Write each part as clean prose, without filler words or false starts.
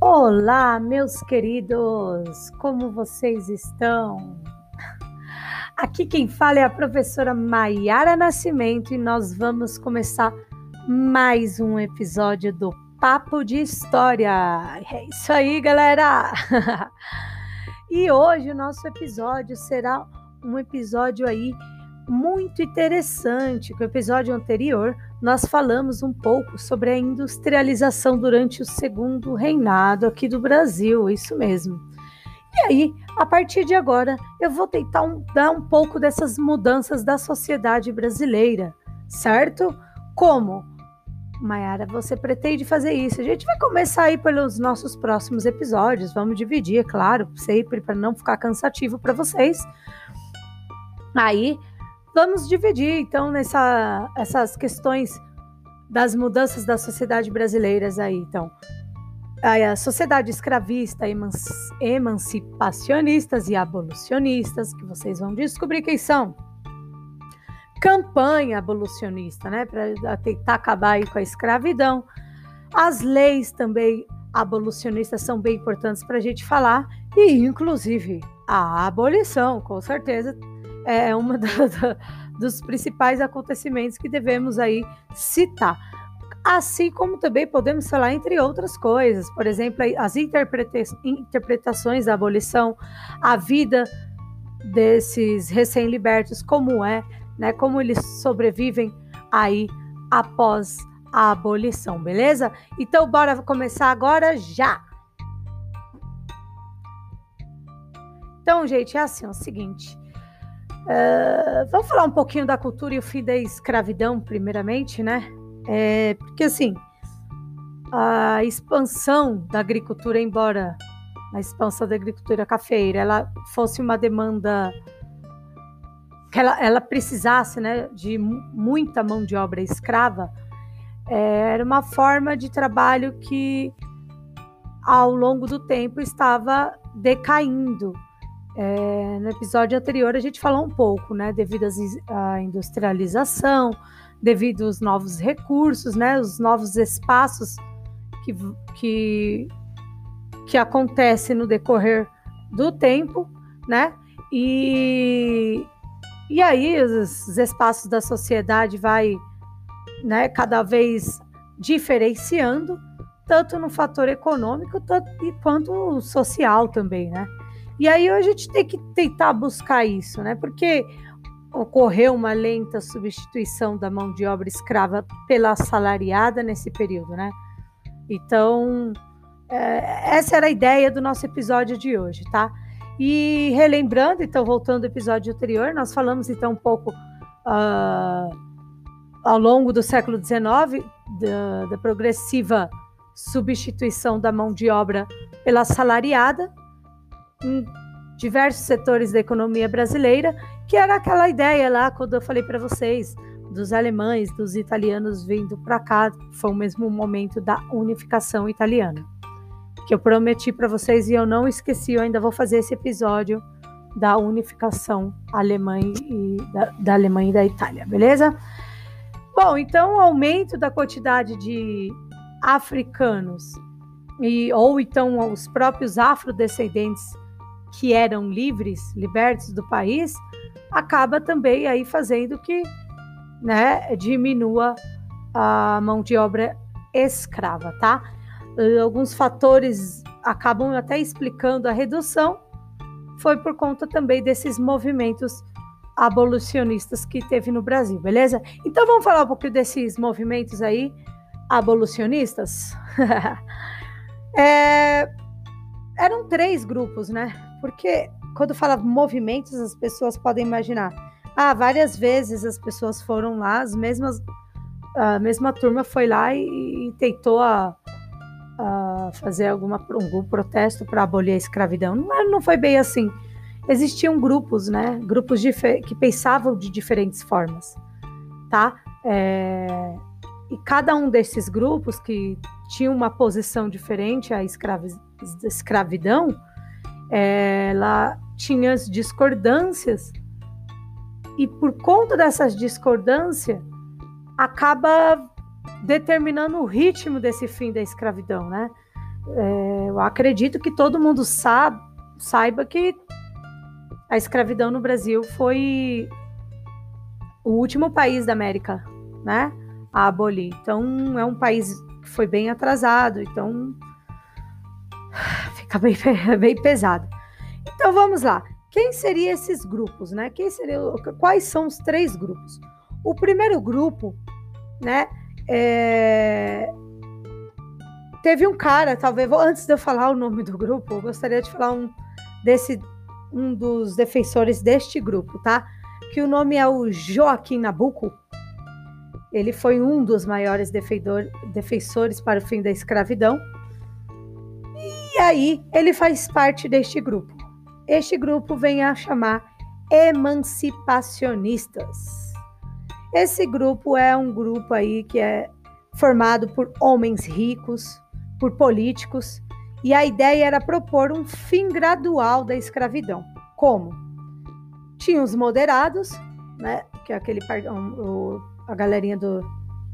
Olá, meus queridos, como vocês estão? Aqui quem fala é a professora Maiara Nascimento e nós vamos começar mais um episódio do Papo de História. É isso aí, galera! E hoje o nosso episódio será um episódio aí muito interessante, que o episódio anterior nós falamos um pouco sobre a industrialização durante o Segundo Reinado aqui do Brasil, isso mesmo. E aí, a partir de agora, eu vou tentar dar um pouco dessas mudanças da sociedade brasileira, certo? Como? Maiara, você pretende fazer isso? A gente vai começar aí pelos nossos próximos episódios, vamos dividir, é claro, sempre para não ficar cansativo para vocês. Aí, vamos dividir, então, essas questões das mudanças da sociedade brasileira aí, então. A sociedade escravista, emancipacionistas e abolicionistas, que vocês vão descobrir quem são. Campanha abolicionista, né, para tentar acabar aí com a escravidão. As leis também abolicionistas são bem importantes para a gente falar, e inclusive a abolição, com certeza, é um dos principais acontecimentos que devemos aí citar. Assim como também podemos falar entre outras coisas, por exemplo, as interpretações da abolição, a vida desses recém-libertos, como é, né, como eles sobrevivem aí após a abolição, beleza? Então bora começar agora já! Então, gente, é assim, é o seguinte... Vamos falar um pouquinho da cultura e o fim da escravidão, primeiramente, né? Porque, assim, a expansão da agricultura, embora a expansão da agricultura cafeeira ela fosse uma demanda que ela precisasse, né, de muita mão de obra escrava, era uma forma de trabalho que, ao longo do tempo, estava decaindo. No episódio anterior a gente falou um pouco, né, devido à industrialização, devido aos novos recursos, né, os novos espaços que acontecem no decorrer do tempo, né, e aí os espaços da sociedade vai, né, cada vez diferenciando, tanto no fator econômico quanto social também, né. E aí a gente tem que tentar buscar isso, né? Porque ocorreu uma lenta substituição da mão de obra escrava pela assalariada nesse período, né? Então, essa era a ideia do nosso episódio de hoje, tá? E relembrando, então, voltando ao episódio anterior, nós falamos, então, um pouco ao longo do século XIX da progressiva substituição da mão de obra pela assalariada, em diversos setores da economia brasileira, que era aquela ideia lá, quando eu falei para vocês, dos alemães, dos italianos vindo para cá, foi o mesmo momento da unificação italiana, que eu prometi para vocês e eu não esqueci, eu ainda vou fazer esse episódio da unificação alemã e da Alemanha e da Itália, beleza? Bom, então o aumento da quantidade de africanos, ou então os próprios afrodescendentes que eram libertos do país, acaba também aí fazendo que, né, diminua a mão de obra escrava, tá? Alguns fatores acabam até explicando a redução, foi por conta também desses movimentos abolicionistas que teve no Brasil, beleza? Então vamos falar um pouquinho desses movimentos aí, abolicionistas? Eram três grupos, né? Porque quando fala movimentos, as pessoas podem imaginar. Várias vezes as pessoas foram lá, a mesma turma foi lá e tentou fazer algum protesto para abolir a escravidão. Não foi bem assim. Existiam grupos, né? Grupos que pensavam de diferentes formas, tá? E cada um desses grupos que tinha uma posição diferente à escravidão, ela tinha as discordâncias e, por conta dessas discordâncias, acaba determinando o ritmo desse fim da escravidão, né? eu acredito que todo mundo saiba que a escravidão no Brasil foi o último país da América, né, a abolir. Então, é um país que foi bem atrasado, então fica bem, bem pesado. Então, vamos lá. Quem seriam esses grupos, né? Quais são os três grupos? O primeiro grupo, né, teve um cara, talvez, antes de eu falar o nome do grupo, eu gostaria de falar um dos defensores deste grupo, tá? Que o nome é o Joaquim Nabuco. Ele foi um dos maiores defensores para o fim da escravidão. E aí, ele faz parte deste grupo. Este grupo vem a chamar emancipacionistas. Esse grupo é um grupo aí que é formado por homens ricos, por políticos, e a ideia era propor um fim gradual da escravidão. Como? Tinha os moderados, né, que é a galerinha do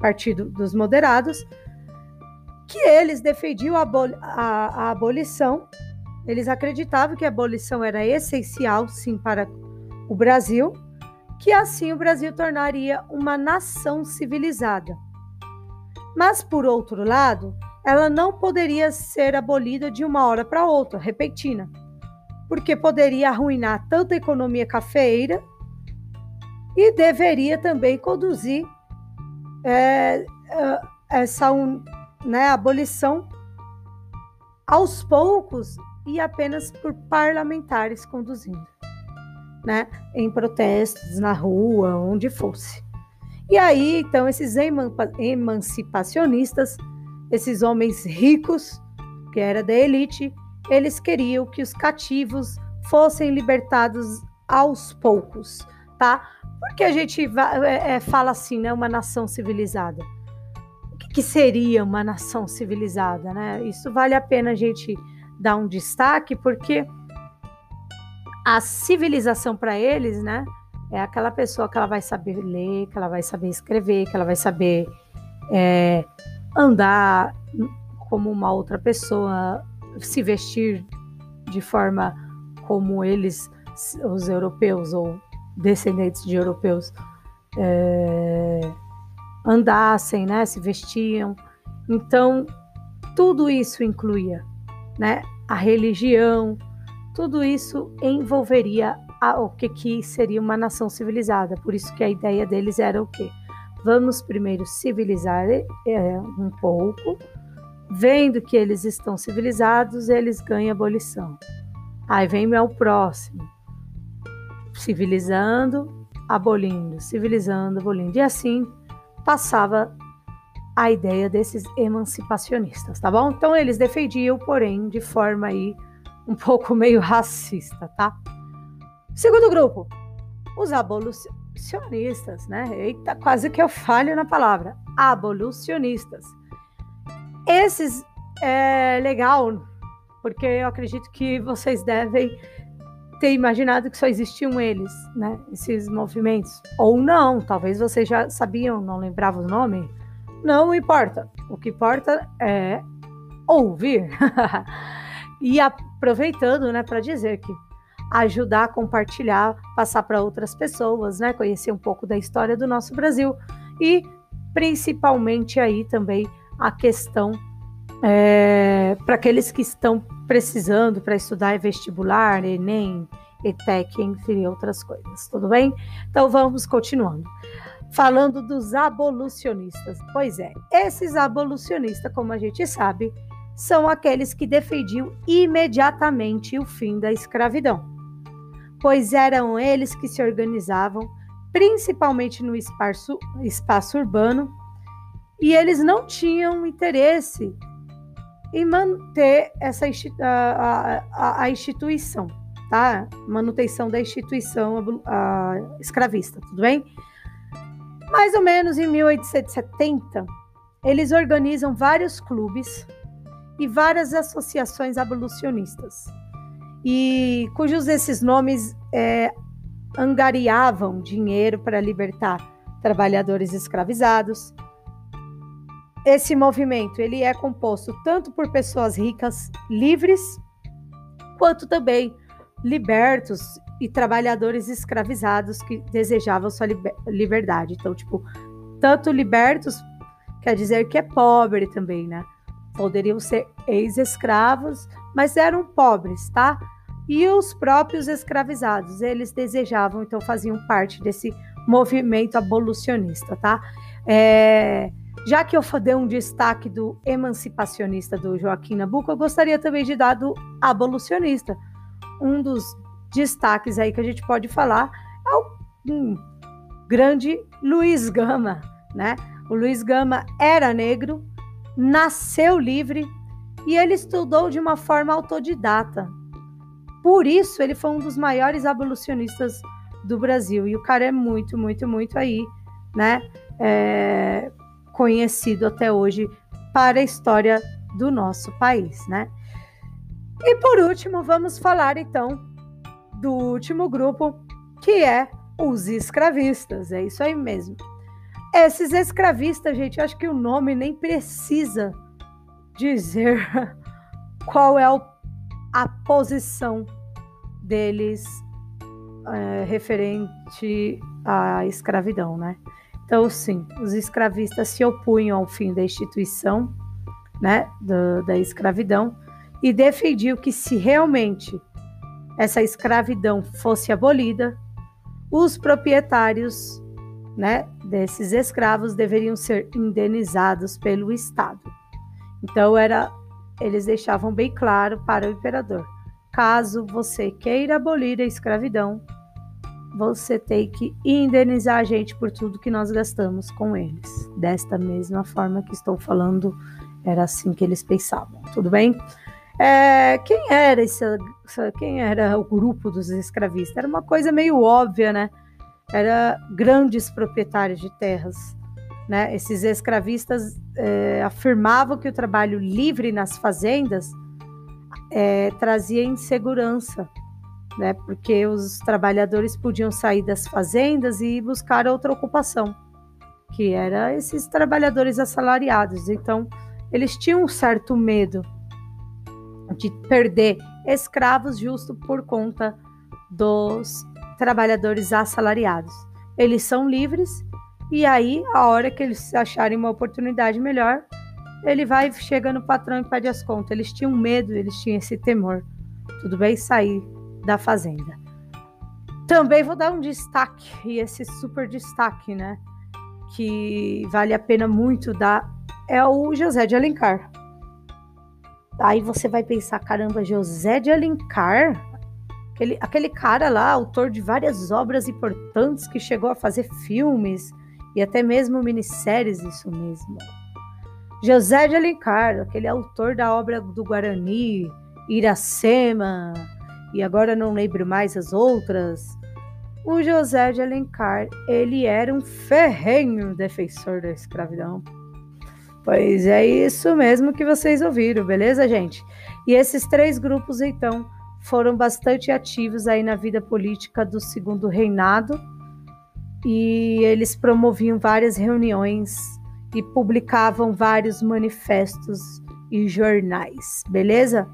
Partido dos Moderados, que eles defendiam a abolição. Eles acreditavam que a abolição era essencial, sim, para o Brasil, que assim o Brasil tornaria uma nação civilizada. Mas, por outro lado, ela não poderia ser abolida de uma hora para outra, repentina, porque poderia arruinar tanto a economia cafeeira e deveria também conduzir abolição aos poucos e apenas por parlamentares conduzindo, né, em protestos, na rua, onde fosse. E aí, então, esses emancipacionistas, esses homens ricos, que era da elite, eles queriam que os cativos fossem libertados aos poucos, tá? Porque a gente fala assim, né, uma nação civilizada. O que seria uma nação civilizada, né? Isso vale a pena a gente dar um destaque, porque a civilização para eles, né, é aquela pessoa que ela vai saber ler, que ela vai saber escrever, que ela vai saber andar como uma outra pessoa, se vestir de forma como eles, os europeus ou descendentes de europeus, andassem, né, se vestiam. Então, tudo isso incluía, né, a religião, tudo isso envolveria o que seria uma nação civilizada. Por isso que a ideia deles era o quê? Vamos primeiro civilizar um pouco, vendo que eles estão civilizados, eles ganham abolição. Aí vem o próximo, civilizando, abolindo, civilizando, abolindo. E assim passava a ideia desses emancipacionistas, tá bom? Então eles defendiam, porém, de forma aí um pouco meio racista, tá? Segundo grupo, os abolicionistas, né? Eita, quase que eu falho na palavra. Abolicionistas. Esses é legal, porque eu acredito que vocês devem ter imaginado que só existiam eles, né? Esses movimentos. Ou não, talvez vocês já sabiam, não lembravam o nome. Não importa. O que importa é ouvir. E aproveitando, né, para dizer que ajudar, compartilhar, passar para outras pessoas, né? Conhecer um pouco da história do nosso Brasil e principalmente aí também a questão para aqueles que estão precisando para estudar vestibular, ENEM, ETEC, entre outras coisas, tudo bem? Então vamos continuando. Falando dos abolicionistas, pois é, esses abolicionistas, como a gente sabe, são aqueles que defendiam imediatamente o fim da escravidão, pois eram eles que se organizavam, principalmente no espaço urbano, e eles não tinham interesse em manter a instituição, tá? Manutenção da instituição escravista, tudo bem? Mais ou menos em 1870, eles organizam vários clubes e várias associações abolicionistas, e cujos esses nomes angariavam dinheiro para libertar trabalhadores escravizados, Esse movimento ele é composto tanto por pessoas ricas, livres, quanto também libertos e trabalhadores escravizados que desejavam sua liberdade. Então, tipo, tanto libertos quer dizer que é pobre também, né? Poderiam ser ex-escravos, mas eram pobres, tá? E os próprios escravizados, eles desejavam, então faziam parte desse movimento abolicionista, tá? Já que eu dei um destaque do emancipacionista do Joaquim Nabuco, eu gostaria também de dar do abolicionista. Um dos destaques aí que a gente pode falar é o grande Luiz Gama, né? O Luiz Gama era negro, nasceu livre e ele estudou de uma forma autodidata. Por isso, ele foi um dos maiores abolicionistas do Brasil. E o cara é muito, muito, muito aí, né? Conhecido até hoje para a história do nosso país, né? E por último, vamos falar então do último grupo, que é os escravistas. É isso aí mesmo. Esses escravistas, gente, acho que o nome nem precisa dizer qual é a posição deles referente à escravidão, né? Então, sim, os escravistas se opunham ao fim da instituição, né, da escravidão, e defendiam que se realmente essa escravidão fosse abolida, os proprietários, né, desses escravos deveriam ser indenizados pelo Estado. Então, eles deixavam bem claro para o imperador: caso você queira abolir a escravidão, você tem que indenizar a gente por tudo que nós gastamos com eles. Desta mesma forma que estou falando, era assim que eles pensavam, tudo bem? Quem era o grupo dos escravistas? Era uma coisa meio óbvia, né? Era grandes proprietários de terras, né? Esses escravistas afirmavam que o trabalho livre nas fazendas trazia insegurança, né, porque os trabalhadores podiam sair das fazendas e buscar outra ocupação, que era esses trabalhadores assalariados. Então, eles tinham um certo medo de perder escravos justo por conta dos trabalhadores assalariados. Eles são livres e aí, a hora que eles acharem uma oportunidade melhor, ele vai, chega no patrão e pede as contas. Eles tinham medo, eles tinham esse temor. Tudo bem, sair da fazenda. Também vou dar um destaque, e esse super destaque, né, que vale a pena muito dar, é o José de Alencar. Aí você vai pensar, caramba, José de Alencar? Aquele cara lá, autor de várias obras importantes, que chegou a fazer filmes e até mesmo minisséries, isso mesmo. José de Alencar, aquele autor da obra do Guarani, Iracema, e agora não lembro mais as outras. O José de Alencar, ele era um ferrenho defensor da escravidão. Pois é isso mesmo que vocês ouviram, beleza, gente? E esses três grupos, então, foram bastante ativos aí na vida política do Segundo Reinado, e eles promoviam várias reuniões e publicavam vários manifestos e jornais, beleza?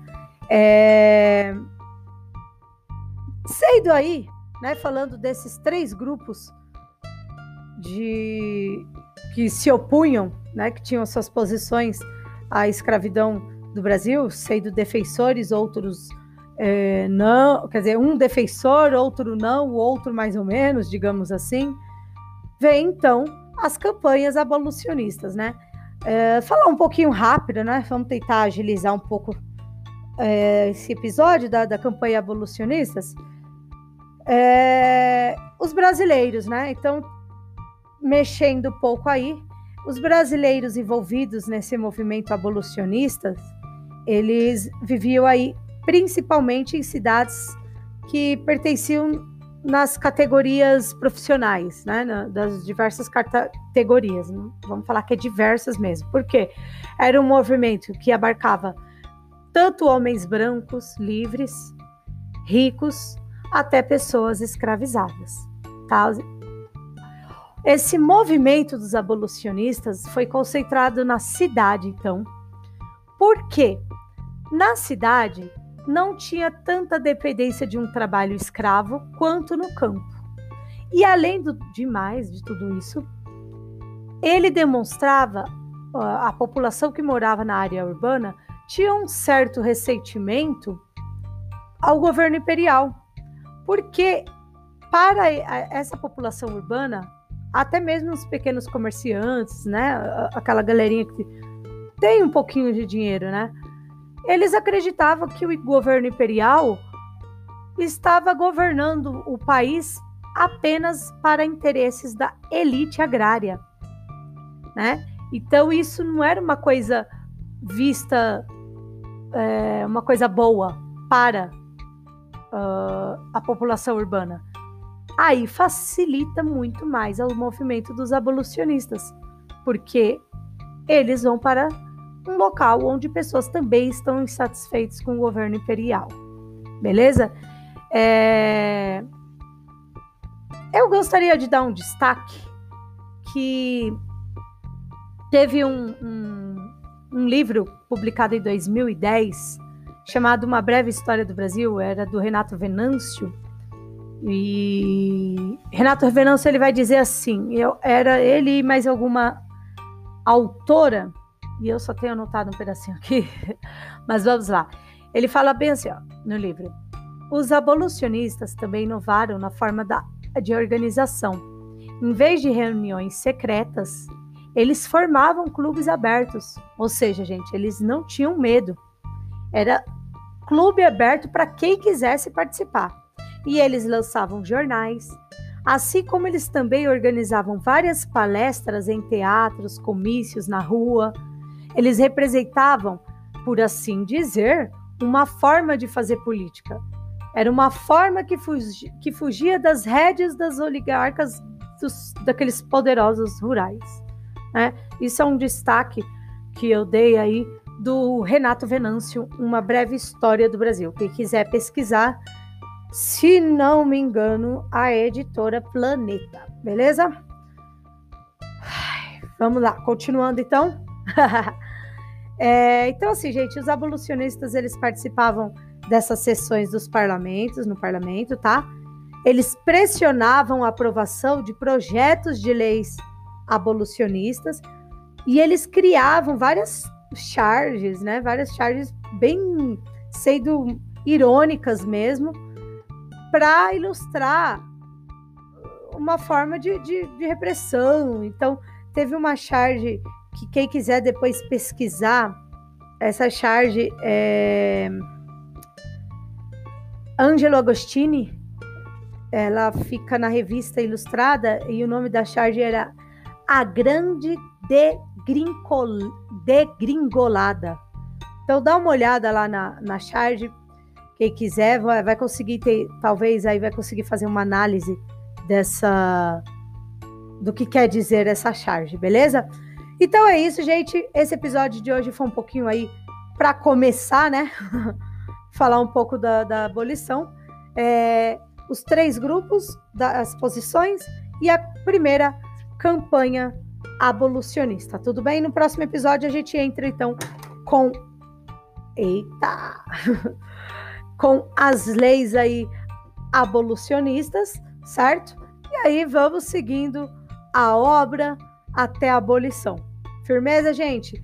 Sendo aí, né, falando desses três grupos que se opunham, né, que tinham suas posições à escravidão do Brasil, sendo defensores, outros não, quer dizer, um defensor, outro não, o outro mais ou menos, digamos assim, vem então as campanhas abolicionistas, né? Falar um pouquinho rápido, né? Vamos tentar agilizar um pouco esse episódio da campanha abolicionistas. Os brasileiros, né? Então, mexendo um pouco aí, os brasileiros envolvidos nesse movimento abolicionista, eles viviam aí principalmente em cidades que pertenciam nas categorias profissionais, né? Das diversas categorias, né? Vamos falar que é diversas mesmo, porque era um movimento que abarcava tanto homens brancos, livres, ricos, até pessoas escravizadas, tá? Esse movimento dos abolicionistas foi concentrado na cidade, então. Por quê? Na cidade não tinha tanta dependência de um trabalho escravo quanto no campo. E além de mais de tudo isso, ele demonstrava, a população que morava na área urbana tinha um certo ressentimento ao governo imperial, porque para essa população urbana, até mesmo os pequenos comerciantes, né, aquela galerinha que tem um pouquinho de dinheiro, né, eles acreditavam que o governo imperial estava governando o país apenas para interesses da elite agrária, né? Então isso não era uma coisa vista, uma coisa boa para a população urbana. Aí facilita muito mais o movimento dos abolicionistas, porque eles vão para um local onde pessoas também estão insatisfeitas com o governo imperial. Beleza? Eu gostaria de dar um destaque que teve um livro publicado em 2010 chamado Uma Breve História do Brasil, era do Renato Venâncio. E Renato Venâncio, ele vai dizer assim, era ele e mais alguma autora, e eu só tenho anotado um pedacinho aqui, mas vamos lá. Ele fala bem assim, ó, no livro: os abolicionistas também inovaram na forma de organização. Em vez de reuniões secretas, eles formavam clubes abertos. Ou seja, gente, eles não tinham medo. Era clube aberto para quem quisesse participar. E eles lançavam jornais, assim como eles também organizavam várias palestras em teatros, comícios na rua. Eles representavam, por assim dizer, uma forma de fazer política. Era uma forma que fugia das rédeas das oligarcas daqueles poderosos rurais, né? Isso é um destaque que eu dei aí do Renato Venâncio, Uma Breve História do Brasil. Quem quiser pesquisar, se não me engano, a editora Planeta, beleza? Ai, vamos lá, continuando então. Então assim, gente, os abolicionistas, eles participavam dessas sessões dos parlamentos, no parlamento, tá? Eles pressionavam a aprovação de projetos de leis abolicionistas e eles criavam várias charges, né? Várias charges bem sendo irônicas mesmo, para ilustrar uma forma de repressão. Então, teve uma charge que quem quiser depois pesquisar, essa charge é... Ângelo Agostini, ela fica na Revista Illustrada, e o nome da charge era A Grande Degringolada. Então dá uma olhada lá na charge, quem quiser vai conseguir talvez aí vai conseguir fazer uma análise do que quer dizer essa charge, beleza? Então é isso, gente, esse episódio de hoje foi um pouquinho aí para começar, né? Falar um pouco da abolição, os três grupos das posições e a primeira campanha abolicionista, tudo bem? No próximo episódio a gente entra então com as leis aí abolicionistas, certo? E aí vamos seguindo a obra até a abolição. Firmeza, gente?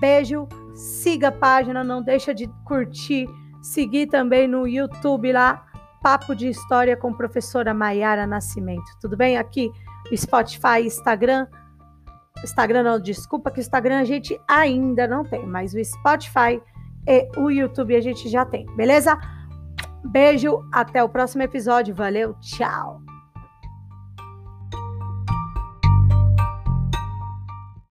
Beijo, siga a página, não deixa de curtir, seguir também no YouTube lá, Papo de História com professora Maiara Nascimento, tudo bem? Aqui, Spotify, Instagram não, desculpa que o Instagram a gente ainda não tem, mas o Spotify e o YouTube a gente já tem, beleza? Beijo, até o próximo episódio, valeu, tchau!